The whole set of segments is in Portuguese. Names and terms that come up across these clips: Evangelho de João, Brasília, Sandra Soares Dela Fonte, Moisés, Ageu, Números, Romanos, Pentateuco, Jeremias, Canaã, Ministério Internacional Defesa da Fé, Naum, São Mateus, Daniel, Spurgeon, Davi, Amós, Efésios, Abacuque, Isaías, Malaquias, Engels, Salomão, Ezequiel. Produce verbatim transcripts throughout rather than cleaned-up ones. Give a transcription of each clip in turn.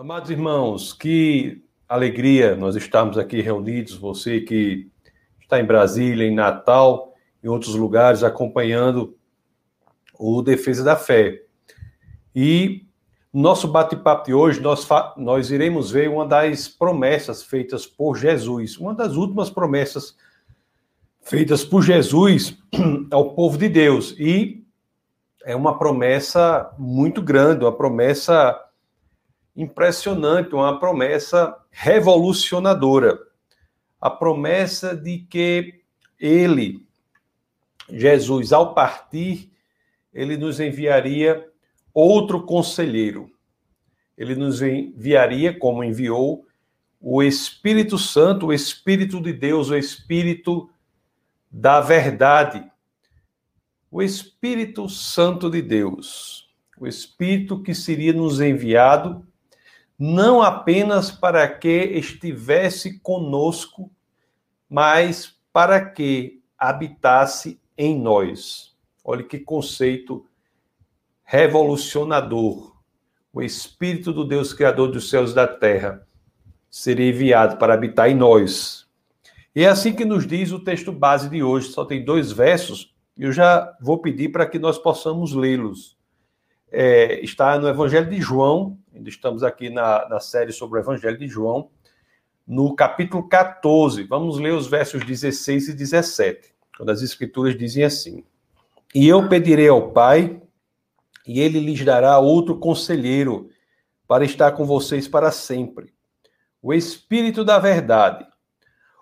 Amados irmãos, que alegria nós estarmos aqui reunidos, você que está em Brasília, em Natal, em outros lugares, acompanhando o Defesa da Fé. E nosso bate-papo de hoje, nós, nós iremos ver uma das promessas feitas por Jesus, uma das últimas promessas feitas por Jesus ao povo de Deus. E é uma promessa muito grande, uma promessa impressionante, uma promessa revolucionadora. A promessa de que ele, Jesus, ao partir, ele nos enviaria outro conselheiro. Ele nos enviaria, como enviou, o Espírito Santo, o Espírito de Deus, o Espírito da verdade. O Espírito Santo de Deus. O Espírito que seria nos enviado não apenas para que estivesse conosco, mas para que habitasse em nós. Olha que conceito revolucionador. O Espírito do Deus Criador dos céus e da terra seria enviado para habitar em nós. E é assim que nos diz o texto base de hoje. Só tem dois versos, e eu já vou pedir para que nós possamos lê-los. É, está no Evangelho de João, ainda estamos aqui na, na série sobre o Evangelho de João, no capítulo quatorze, vamos ler os versos dezesseis e dezessete, quando as Escrituras dizem assim: E eu pedirei ao Pai, e ele lhes dará outro conselheiro, para estar com vocês para sempre, o Espírito da verdade.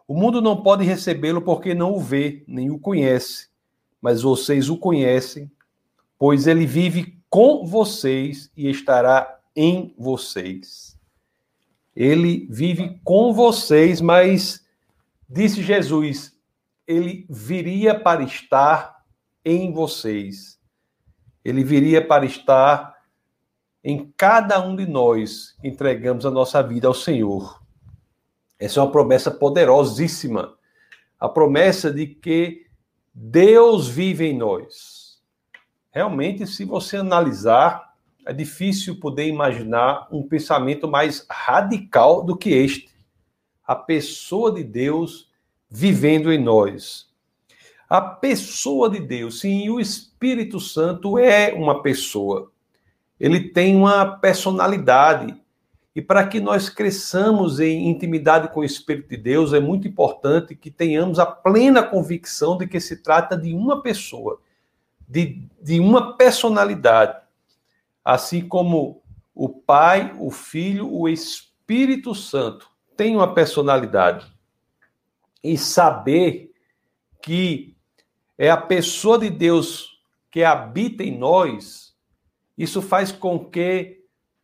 O mundo não pode recebê-lo porque não o vê, nem o conhece, mas vocês o conhecem, pois ele vive com vocês e estará em vocês. Ele vive com vocês, mas, disse Jesus, ele viria para estar em vocês. Ele viria para estar em cada um de nós que entregamos a nossa vida ao Senhor. Essa é uma promessa poderosíssima. A promessa de que Deus vive em nós. Realmente, se você analisar, é difícil poder imaginar um pensamento mais radical do que este. A pessoa de Deus vivendo em nós. A pessoa de Deus, sim, o Espírito Santo é uma pessoa. Ele tem uma personalidade. E para que nós cresçamos em intimidade com o Espírito de Deus, é muito importante que tenhamos a plena convicção de que se trata de uma pessoa. De, de uma personalidade, assim como o Pai, o Filho, o Espírito Santo tem uma personalidade. E saber que é a pessoa de Deus que habita em nós, isso faz com que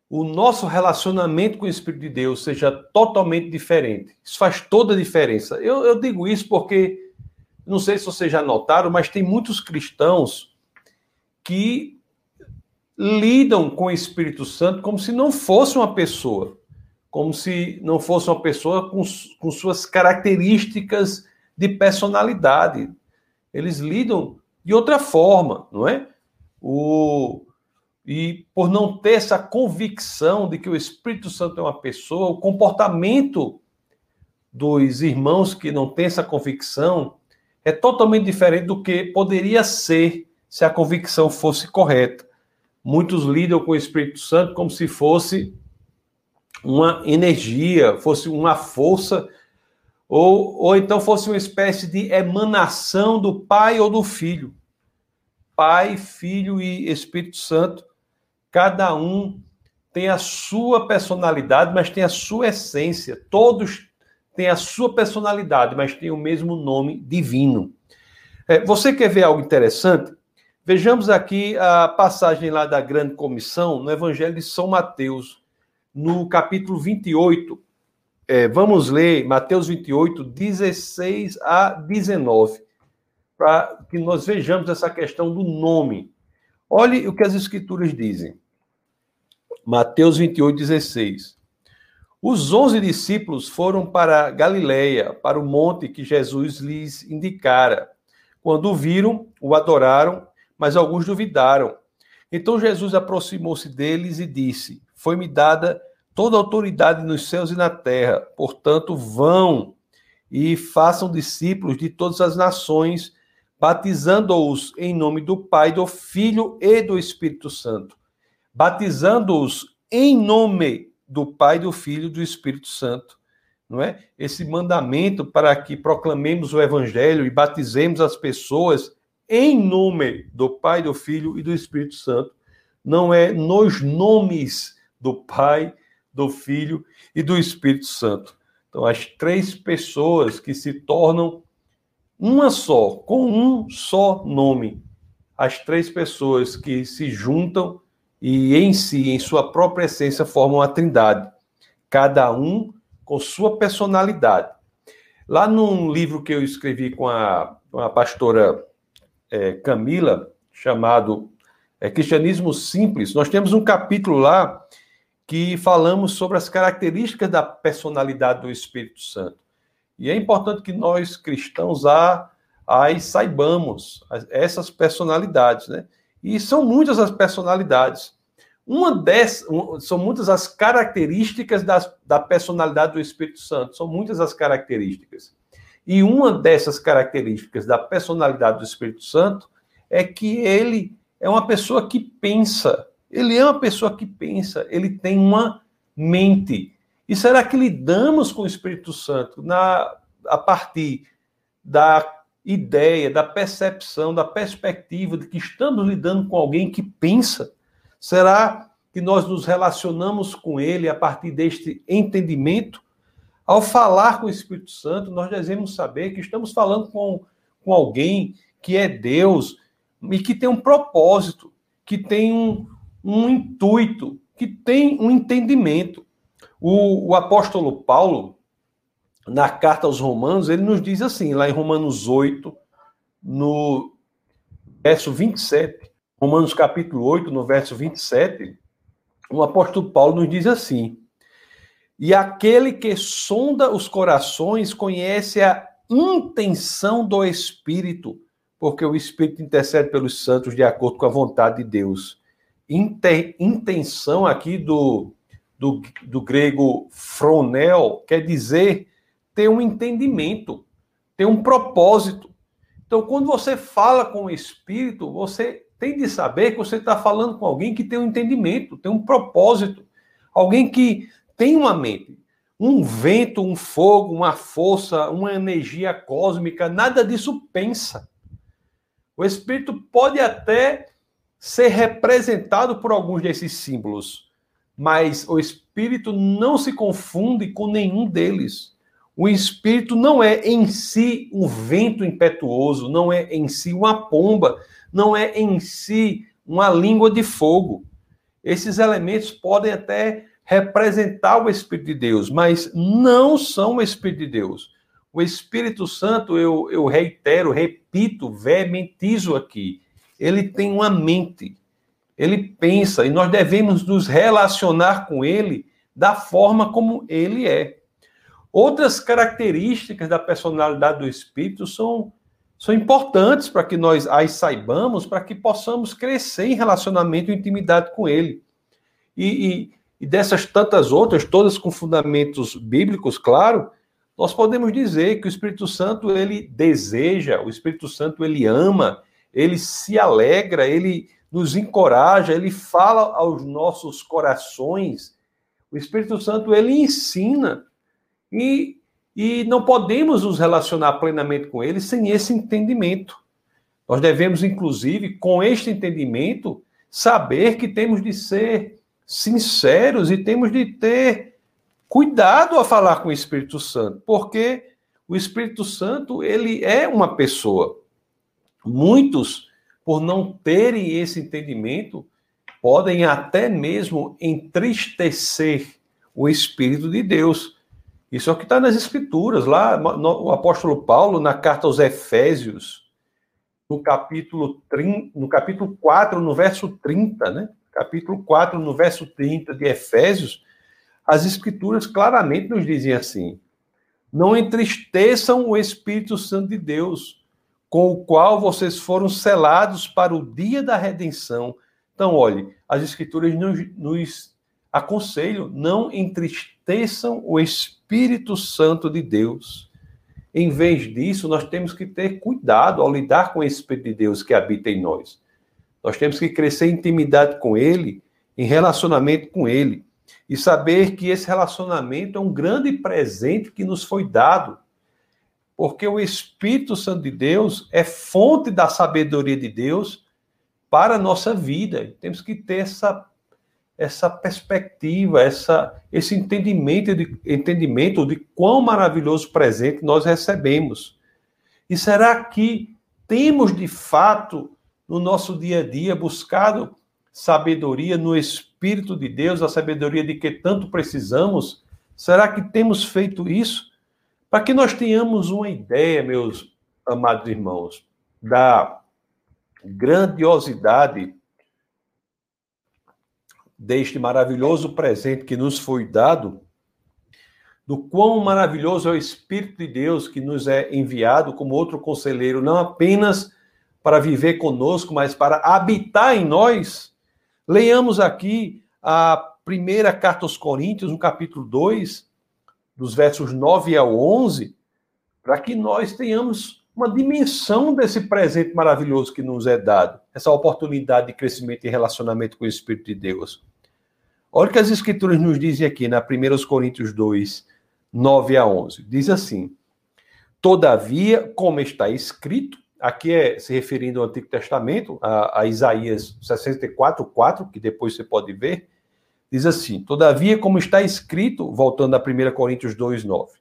o nosso relacionamento com o Espírito de Deus seja totalmente diferente. Isso faz toda a diferença. Eu, eu digo isso porque, não sei se vocês já notaram, mas tem muitos cristãos que lidam com o Espírito Santo como se não fosse uma pessoa, como se não fosse uma pessoa com, com suas características de personalidade. Eles lidam de outra forma, não é? O, e por não ter essa convicção de que o Espírito Santo é uma pessoa, o comportamento dos irmãos que não têm essa convicção é totalmente diferente do que poderia ser se a convicção fosse correta. Muitos lidam com o Espírito Santo como se fosse uma energia, fosse uma força, ou, ou então fosse uma espécie de emanação do Pai ou do Filho. Pai, Filho e Espírito Santo, cada um tem a sua personalidade, mas tem a sua essência. Todos têm a sua personalidade, mas têm o mesmo nome divino. É, você quer ver algo interessante? Vejamos aqui a passagem lá da Grande Comissão, no Evangelho de São Mateus, no capítulo vinte e oito. É, vamos ler Mateus vinte e oito, dezesseis a dezenove, para que nós vejamos essa questão do nome. Olhe o que as Escrituras dizem. Mateus vinte e oito, dezesseis. Os onze discípulos foram para Galileia, para o monte que Jesus lhes indicara. Quando o viram, o adoraram, mas alguns duvidaram. Então Jesus aproximou-se deles e disse: Foi-me dada toda autoridade nos céus e na terra. Portanto, vão e façam discípulos de todas as nações, batizando-os em nome do Pai, do Filho e do Espírito Santo. Batizando-os em nome do Pai, do Filho e do Espírito Santo. Não é? Esse mandamento para que proclamemos o Evangelho e batizemos as pessoas em nome do Pai, do Filho e do Espírito Santo, não é nos nomes do Pai, do Filho e do Espírito Santo. Então, as três pessoas que se tornam uma só, com um só nome. As três pessoas que se juntam e em si, em sua própria essência, formam a Trindade. Cada um com sua personalidade. Lá num livro que eu escrevi com a, com a pastora é, Camila, chamado é, Cristianismo Simples, nós temos um capítulo lá que falamos sobre as características da personalidade do Espírito Santo. E é importante que nós, cristãos, a, a saibamos essas personalidades, né? E são muitas as personalidades. Uma dessas, são muitas as características das, da personalidade do Espírito Santo, são muitas as características. E uma dessas características da personalidade do Espírito Santo é que ele é uma pessoa que pensa, ele é uma pessoa que pensa, ele tem uma mente. E será que lidamos com o Espírito Santo na, a partir da ideia, da percepção, da perspectiva de que estamos lidando com alguém que pensa? Será que nós nos relacionamos com ele a partir deste entendimento? Ao falar com o Espírito Santo, nós devemos saber que estamos falando com, com alguém que é Deus e que tem um propósito, que tem um, um intuito, que tem um entendimento. O, o apóstolo Paulo, na carta aos Romanos, ele nos diz assim, lá em Romanos oito, no verso vinte e sete, Romanos capítulo oito, no verso vinte e sete, o apóstolo Paulo nos diz assim: e aquele que sonda os corações conhece a intenção do Espírito, porque o Espírito intercede pelos santos de acordo com a vontade de Deus. Inter, intenção aqui do, do, do grego fronel quer dizer ter um entendimento, ter um propósito. Então, quando você fala com o Espírito, você tem de saber que você está falando com alguém que tem um entendimento, tem um propósito. Alguém que tem uma mente. Um vento, um fogo, uma força, uma energia cósmica, nada disso pensa. O Espírito pode até ser representado por alguns desses símbolos, mas o Espírito não se confunde com nenhum deles. O Espírito não é em si um vento impetuoso, não é em si uma pomba, não é em si uma língua de fogo. Esses elementos podem até representar o Espírito de Deus, mas não são o Espírito de Deus. O Espírito Santo, eu, eu reitero, repito, veementizo aqui, ele tem uma mente, ele pensa, e nós devemos nos relacionar com ele da forma como ele é. Outras características da personalidade do Espírito são, são importantes para que nós as saibamos, para que possamos crescer em relacionamento e intimidade com ele. E, e, e dessas tantas outras, todas com fundamentos bíblicos, claro, nós podemos dizer que o Espírito Santo, ele deseja, o Espírito Santo, ele ama, ele se alegra, ele nos encoraja, ele fala aos nossos corações. O Espírito Santo, ele ensina. E, e não podemos nos relacionar plenamente com ele sem esse entendimento. Nós devemos, inclusive, com este entendimento, saber que temos de ser sinceros e temos de ter cuidado a falar com o Espírito Santo, porque o Espírito Santo, ele é uma pessoa. Muitos, por não terem esse entendimento, podem até mesmo entristecer o Espírito de Deus. Isso é o que está nas Escrituras, lá no, o apóstolo Paulo, na carta aos Efésios, no capítulo, trinta, no capítulo quatro, no verso trinta, né? Capítulo quatro, no verso trinta de Efésios, as Escrituras claramente nos dizem assim: não entristeçam o Espírito Santo de Deus, com o qual vocês foram selados para o dia da redenção. Então, olhe, as Escrituras nos, nos aconselho, não entristeçam o Espírito Santo de Deus. Em vez disso, nós temos que ter cuidado ao lidar com o Espírito de Deus que habita em nós. Nós temos que crescer em intimidade com Ele, em relacionamento com Ele, e saber que esse relacionamento é um grande presente que nos foi dado, porque o Espírito Santo de Deus é fonte da sabedoria de Deus para a nossa vida. Temos que ter essa, essa perspectiva, essa, esse entendimento de, entendimento de quão maravilhoso presente nós recebemos. E será que temos, de fato, no nosso dia a dia, buscado sabedoria no Espírito de Deus, a sabedoria de que tanto precisamos? Será que temos feito isso? Para que nós tenhamos uma ideia, meus amados irmãos, da grandiosidade deste maravilhoso presente que nos foi dado, do quão maravilhoso é o Espírito de Deus que nos é enviado como outro conselheiro, não apenas para viver conosco, mas para habitar em nós. Leiamos aqui a primeira carta aos Coríntios, no capítulo dois, dos versos nove ao onze, para que nós tenhamos uma dimensão desse presente maravilhoso que nos é dado, essa oportunidade de crescimento e relacionamento com o Espírito de Deus. Olha o que as Escrituras nos dizem aqui, na primeira Coríntios dois, nove a onze. Diz assim: todavia, como está escrito, aqui é se referindo ao Antigo Testamento, a, a Isaías sessenta e quatro, quatro, que depois você pode ver, diz assim: todavia, como está escrito, voltando a primeira Coríntios dois, nove,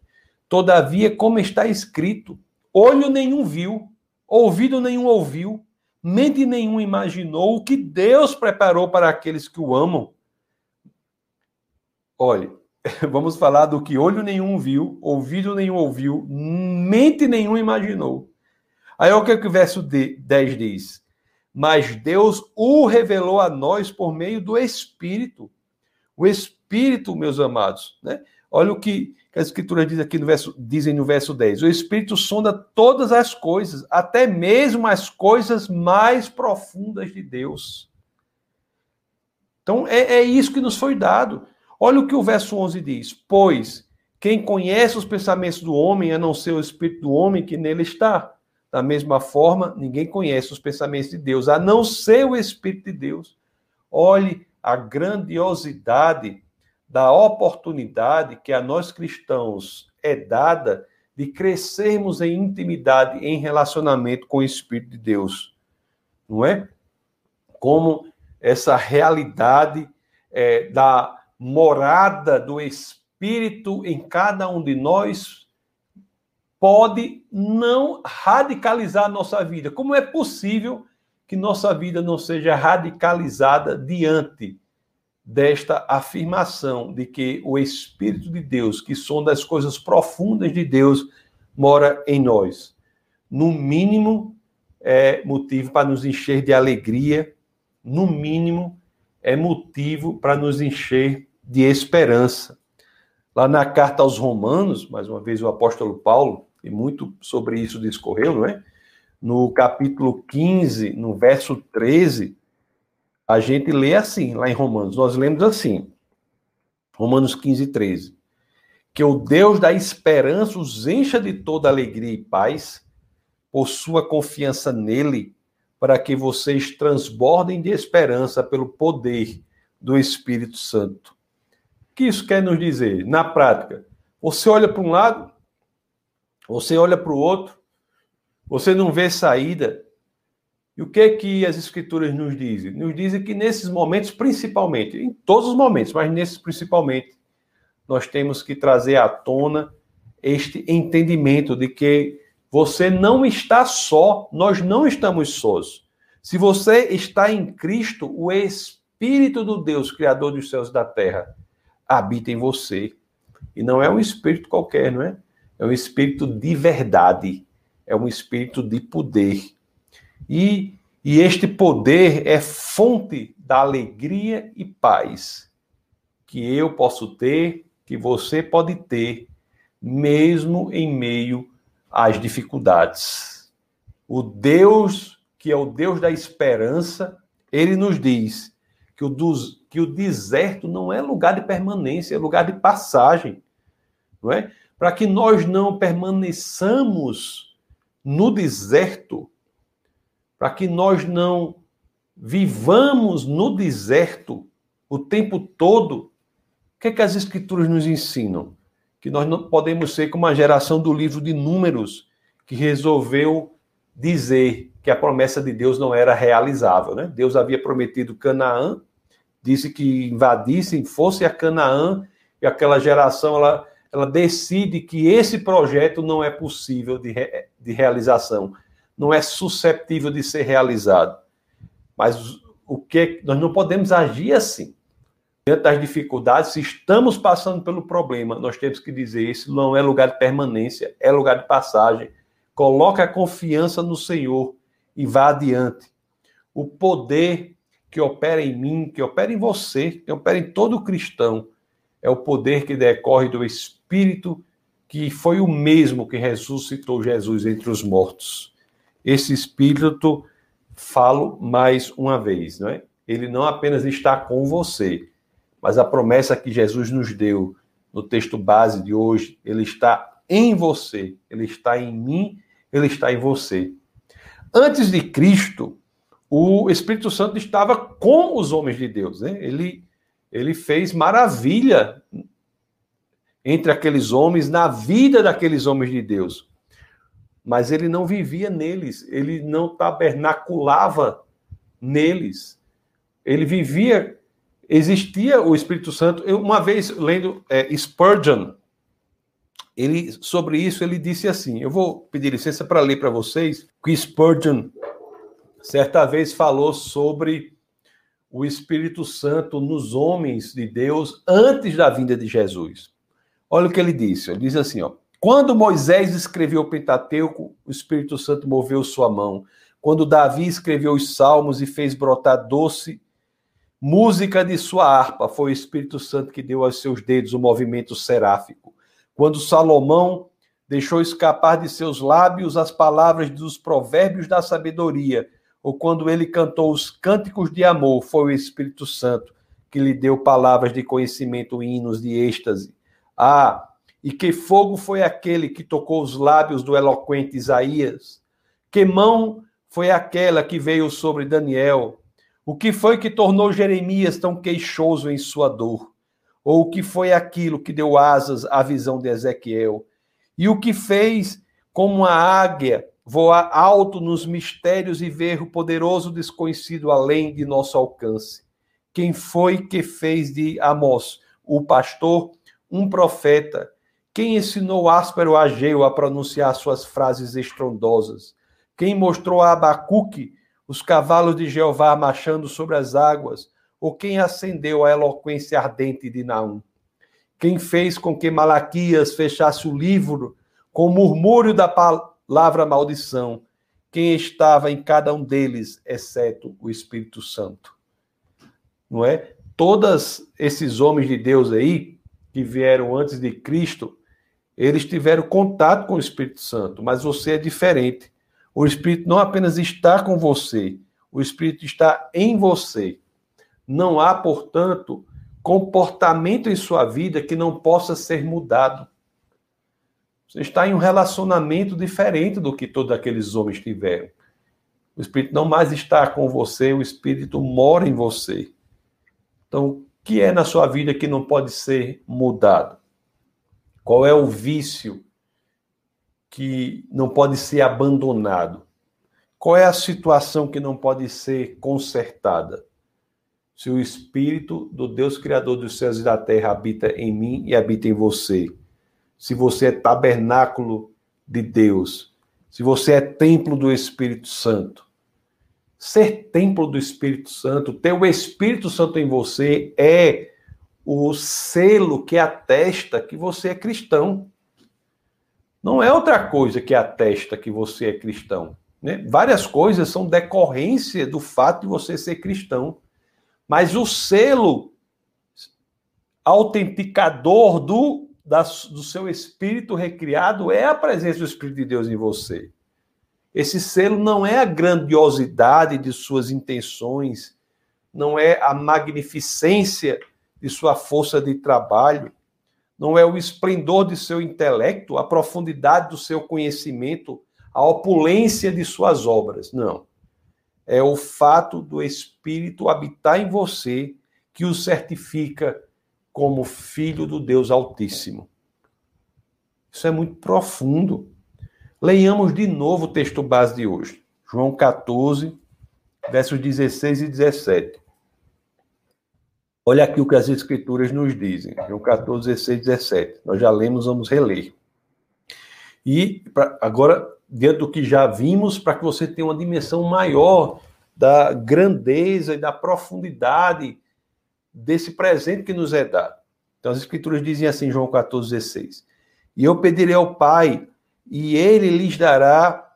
todavia, como está escrito, olho nenhum viu, ouvido nenhum ouviu, mente nenhum imaginou o que Deus preparou para aqueles que o amam. Olha, vamos falar do que olho nenhum viu, ouvido nenhum ouviu, mente nenhum imaginou. Aí olha o que o verso dez diz: mas Deus o revelou a nós por meio do Espírito. O Espírito, meus amados, né? Olha o que as Escrituras diz aqui no verso, dizem no verso dez. O Espírito sonda todas as coisas, até mesmo as coisas mais profundas de Deus. Então, é, é isso que nos foi dado. Olha o que o verso onze diz: pois quem conhece os pensamentos do homem, a não ser o Espírito do homem que nele está. Da mesma forma, ninguém conhece os pensamentos de Deus, a não ser o Espírito de Deus. Olhe a grandiosidade da oportunidade que a nós cristãos é dada de crescermos em intimidade, em relacionamento com o Espírito de Deus. Não é? Como essa realidade é, da morada do Espírito em cada um de nós pode não radicalizar a nossa vida. Como é possível que nossa vida não seja radicalizada diante desta afirmação de que o Espírito de Deus, que sonda as coisas profundas de Deus, mora em nós? No mínimo, é motivo para nos encher de alegria. No mínimo, é motivo para nos encher de esperança. Lá na carta aos Romanos, mais uma vez o apóstolo Paulo, e muito sobre isso discorreu, não é? No capítulo quinze, no verso treze, a gente lê assim, lá em Romanos, nós lemos assim, Romanos quinze, treze, que o Deus da esperança os encha de toda alegria e paz, por sua confiança nele, para que vocês transbordem de esperança pelo poder do Espírito Santo. O que isso quer nos dizer? Na prática, você olha para um lado, você olha para o outro, você não vê saída. E o que é que as Escrituras nos dizem? Nos dizem que nesses momentos, principalmente, em todos os momentos, mas nesses principalmente, nós temos que trazer à tona este entendimento de que você não está só, nós não estamos sós. Se você está em Cristo, o Espírito do Deus, Criador dos céus e da terra, habita em você. E não é um espírito qualquer, não é? É um espírito de verdade, é um espírito de poder. E, e este poder é fonte da alegria e paz que eu posso ter, que você pode ter, mesmo em meio às dificuldades. O Deus, que é o Deus da esperança, ele nos diz que o, dos, que o deserto não é lugar de permanência, é lugar de passagem, não é? Para que nós não permaneçamos no deserto, para que nós não vivamos no deserto o tempo todo. O que é que as Escrituras nos ensinam? Que nós não podemos ser como a geração do livro de Números, que resolveu dizer que a promessa de Deus não era realizável, né? Deus havia prometido Canaã, disse que invadissem, fosse a Canaã, e aquela geração, ela, ela decide que esse projeto não é possível de, re, de realização, não é susceptível de ser realizado. Mas o que nós não podemos agir assim. Diante das dificuldades, se estamos passando pelo problema, nós temos que dizer, isso não é lugar de permanência, é lugar de passagem. Coloca a confiança no Senhor e vá adiante. O poder que opera em mim, que opera em você, que opera em todo cristão, é o poder que decorre do Espírito, que foi o mesmo que ressuscitou Jesus entre os mortos. Esse Espírito, falo mais uma vez, não é? Ele não apenas está com você, mas a promessa que Jesus nos deu no texto base de hoje, ele está em você, ele está em mim, ele está em você. Antes de Cristo, o Espírito Santo estava com os homens de Deus, né? Ele, ele fez maravilha entre aqueles homens, na vida daqueles homens de Deus. Mas ele não vivia neles, ele não tabernaculava neles. Ele vivia, existia o Espírito Santo. Eu, uma vez, lendo é, Spurgeon, ele, sobre isso, ele disse assim, eu vou pedir licença para ler para vocês, que Spurgeon, certa vez, falou sobre o Espírito Santo nos homens de Deus antes da vinda de Jesus. Olha o que ele disse, ele diz assim, ó, quando Moisés escreveu o Pentateuco, o Espírito Santo moveu sua mão. Quando Davi escreveu os Salmos e fez brotar doce música de sua harpa, foi o Espírito Santo que deu aos seus dedos o movimento seráfico. Quando Salomão deixou escapar de seus lábios as palavras dos provérbios da sabedoria, ou quando ele cantou os cânticos de amor, foi o Espírito Santo que lhe deu palavras de conhecimento e hinos de êxtase. Ah! E que fogo foi aquele que tocou os lábios do eloquente Isaías? Que mão foi aquela que veio sobre Daniel? O que foi que tornou Jeremias tão queixoso em sua dor? Ou o que foi aquilo que deu asas à visão de Ezequiel? E o que fez como uma águia voar alto nos mistérios e ver o poderoso desconhecido além de nosso alcance? Quem foi que fez de Amós, o pastor, um profeta? Quem ensinou o áspero Ageu a pronunciar suas frases estrondosas? Quem mostrou a Abacuque os cavalos de Jeová marchando sobre as águas? Ou quem acendeu a eloquência ardente de Naum? Quem fez com que Malaquias fechasse o livro com o murmúrio da palavra maldição? Quem estava em cada um deles, exceto o Espírito Santo? Não é? Todos esses homens de Deus aí, que vieram antes de Cristo, eles tiveram contato com o Espírito Santo, mas você é diferente. O Espírito não apenas está com você, o Espírito está em você. Não há, portanto, comportamento em sua vida que não possa ser mudado. Você está em um relacionamento diferente do que todos aqueles homens tiveram. O Espírito não mais está com você, o Espírito mora em você. Então, o que é na sua vida que não pode ser mudado? Qual é o vício que não pode ser abandonado? Qual é a situação que não pode ser consertada? Se o Espírito do Deus Criador dos céus e da terra habita em mim e habita em você, se você é tabernáculo de Deus, se você é templo do Espírito Santo, ser templo do Espírito Santo, ter o Espírito Santo em você é o selo que atesta que você é cristão. Não é outra coisa que atesta que você é cristão, né? Várias coisas são decorrência do fato de você ser cristão. Mas o selo autenticador do, da, do seu espírito recriado é a presença do Espírito de Deus em você. Esse selo não é a grandiosidade de suas intenções, não é a magnificência de sua força de trabalho, não é o esplendor de seu intelecto, a profundidade do seu conhecimento, a opulência de suas obras, não. É o fato do Espírito habitar em você que o certifica como filho do Deus Altíssimo. Isso é muito profundo. Leiamos de novo o texto base de hoje. João catorze, versos dezesseis e dezessete. Olha aqui o que as Escrituras nos dizem. João catorze, dezesseis e dezessete. Nós já lemos, vamos reler. E pra, agora, diante do que já vimos, para que você tenha uma dimensão maior da grandeza e da profundidade desse presente que nos é dado. Então, as Escrituras dizem assim, João catorze, dezesseis. E eu pedirei ao Pai, e ele lhes dará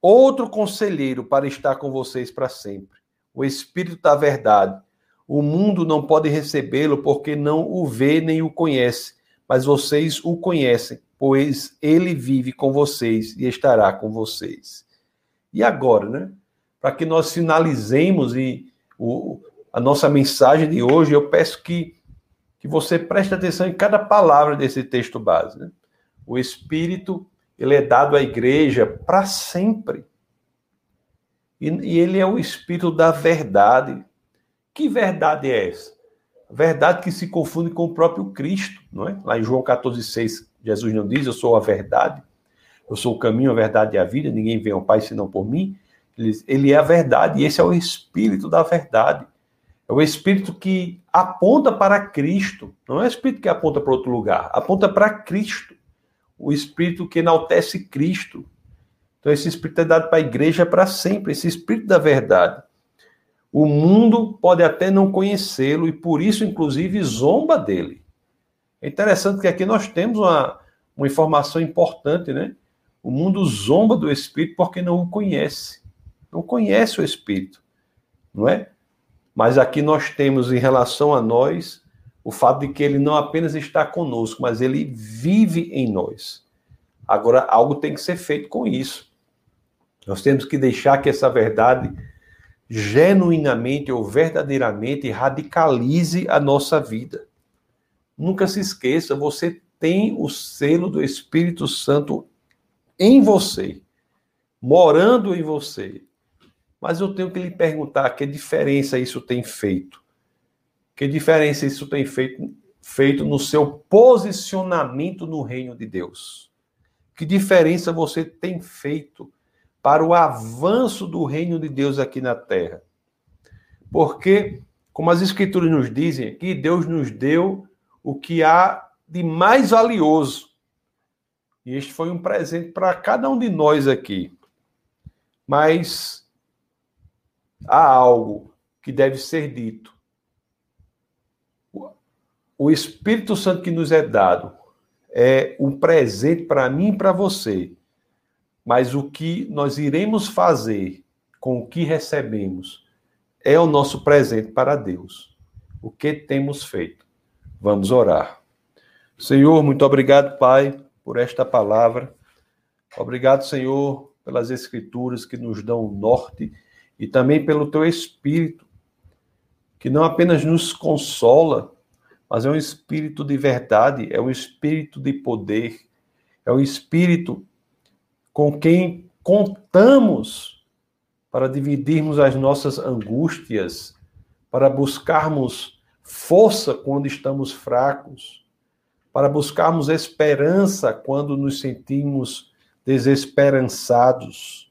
outro conselheiro para estar com vocês para sempre. O Espírito da Verdade. O mundo não pode recebê-lo porque não o vê nem o conhece, mas vocês o conhecem, pois ele vive com vocês e estará com vocês. E agora, né? Para que nós finalizemos e o, a nossa mensagem de hoje, eu peço que, que você preste atenção em cada palavra desse texto base. Né? O Espírito, ele é dado à igreja para sempre. E, e ele é o Espírito da verdade. Que verdade é essa? Verdade que se confunde com o próprio Cristo, não é? Lá em João catorze, seis, Jesus não diz, eu sou a verdade, eu sou o caminho, a verdade e a vida, ninguém vem ao Pai senão por mim. Ele diz, ele é a verdade, e esse é o Espírito da verdade. É o Espírito que aponta para Cristo, não é o Espírito que aponta para outro lugar, aponta para Cristo. O Espírito que enaltece Cristo. Então esse Espírito é dado para a igreja para sempre, esse Espírito da verdade. O mundo pode até não conhecê-lo e, por isso, inclusive, zomba dele. É interessante que aqui nós temos uma, uma informação importante, né? O mundo zomba do Espírito porque não o conhece. Não conhece o Espírito, não é? Mas aqui nós temos, em relação a nós, o fato de que ele não apenas está conosco, mas ele vive em nós. Agora, algo tem que ser feito com isso. Nós temos que deixar que essa verdade genuinamente ou verdadeiramente radicalize a nossa vida. Nunca se esqueça, você tem o selo do Espírito Santo em você, morando em você. Mas eu tenho que lhe perguntar, que diferença isso tem feito? Que diferença isso tem feito, feito no seu posicionamento no reino de Deus? Que diferença você tem feito para o avanço do reino de Deus aqui na terra? Porque, como as Escrituras nos dizem aqui, Deus nos deu o que há de mais valioso. E este foi um presente para cada um de nós aqui. Mas há algo que deve ser dito. O Espírito Santo que nos é dado é um presente para mim e para você. Mas o que nós iremos fazer com o que recebemos é o nosso presente para Deus. O que temos feito? Vamos orar. Senhor, muito obrigado, Pai, por esta palavra. Obrigado, Senhor, pelas Escrituras que nos dão o norte e também pelo Teu Espírito, que não apenas nos consola, mas é um Espírito de verdade, é um Espírito de poder, é um Espírito com quem contamos para dividirmos as nossas angústias, para buscarmos força quando estamos fracos, para buscarmos esperança quando nos sentimos desesperançados.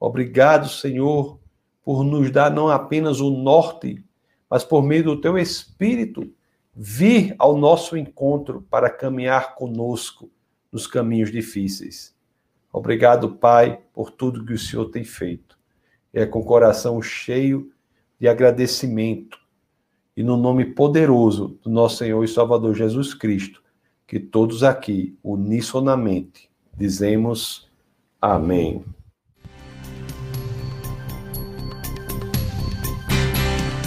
Obrigado, Senhor, por nos dar não apenas o norte, mas por meio do Teu Espírito, vir ao nosso encontro para caminhar conosco nos caminhos difíceis. Obrigado, Pai, por tudo que o Senhor tem feito. É com o coração cheio de agradecimento e no nome poderoso do nosso Senhor e Salvador Jesus Cristo, que todos aqui, unissonamente, dizemos amém.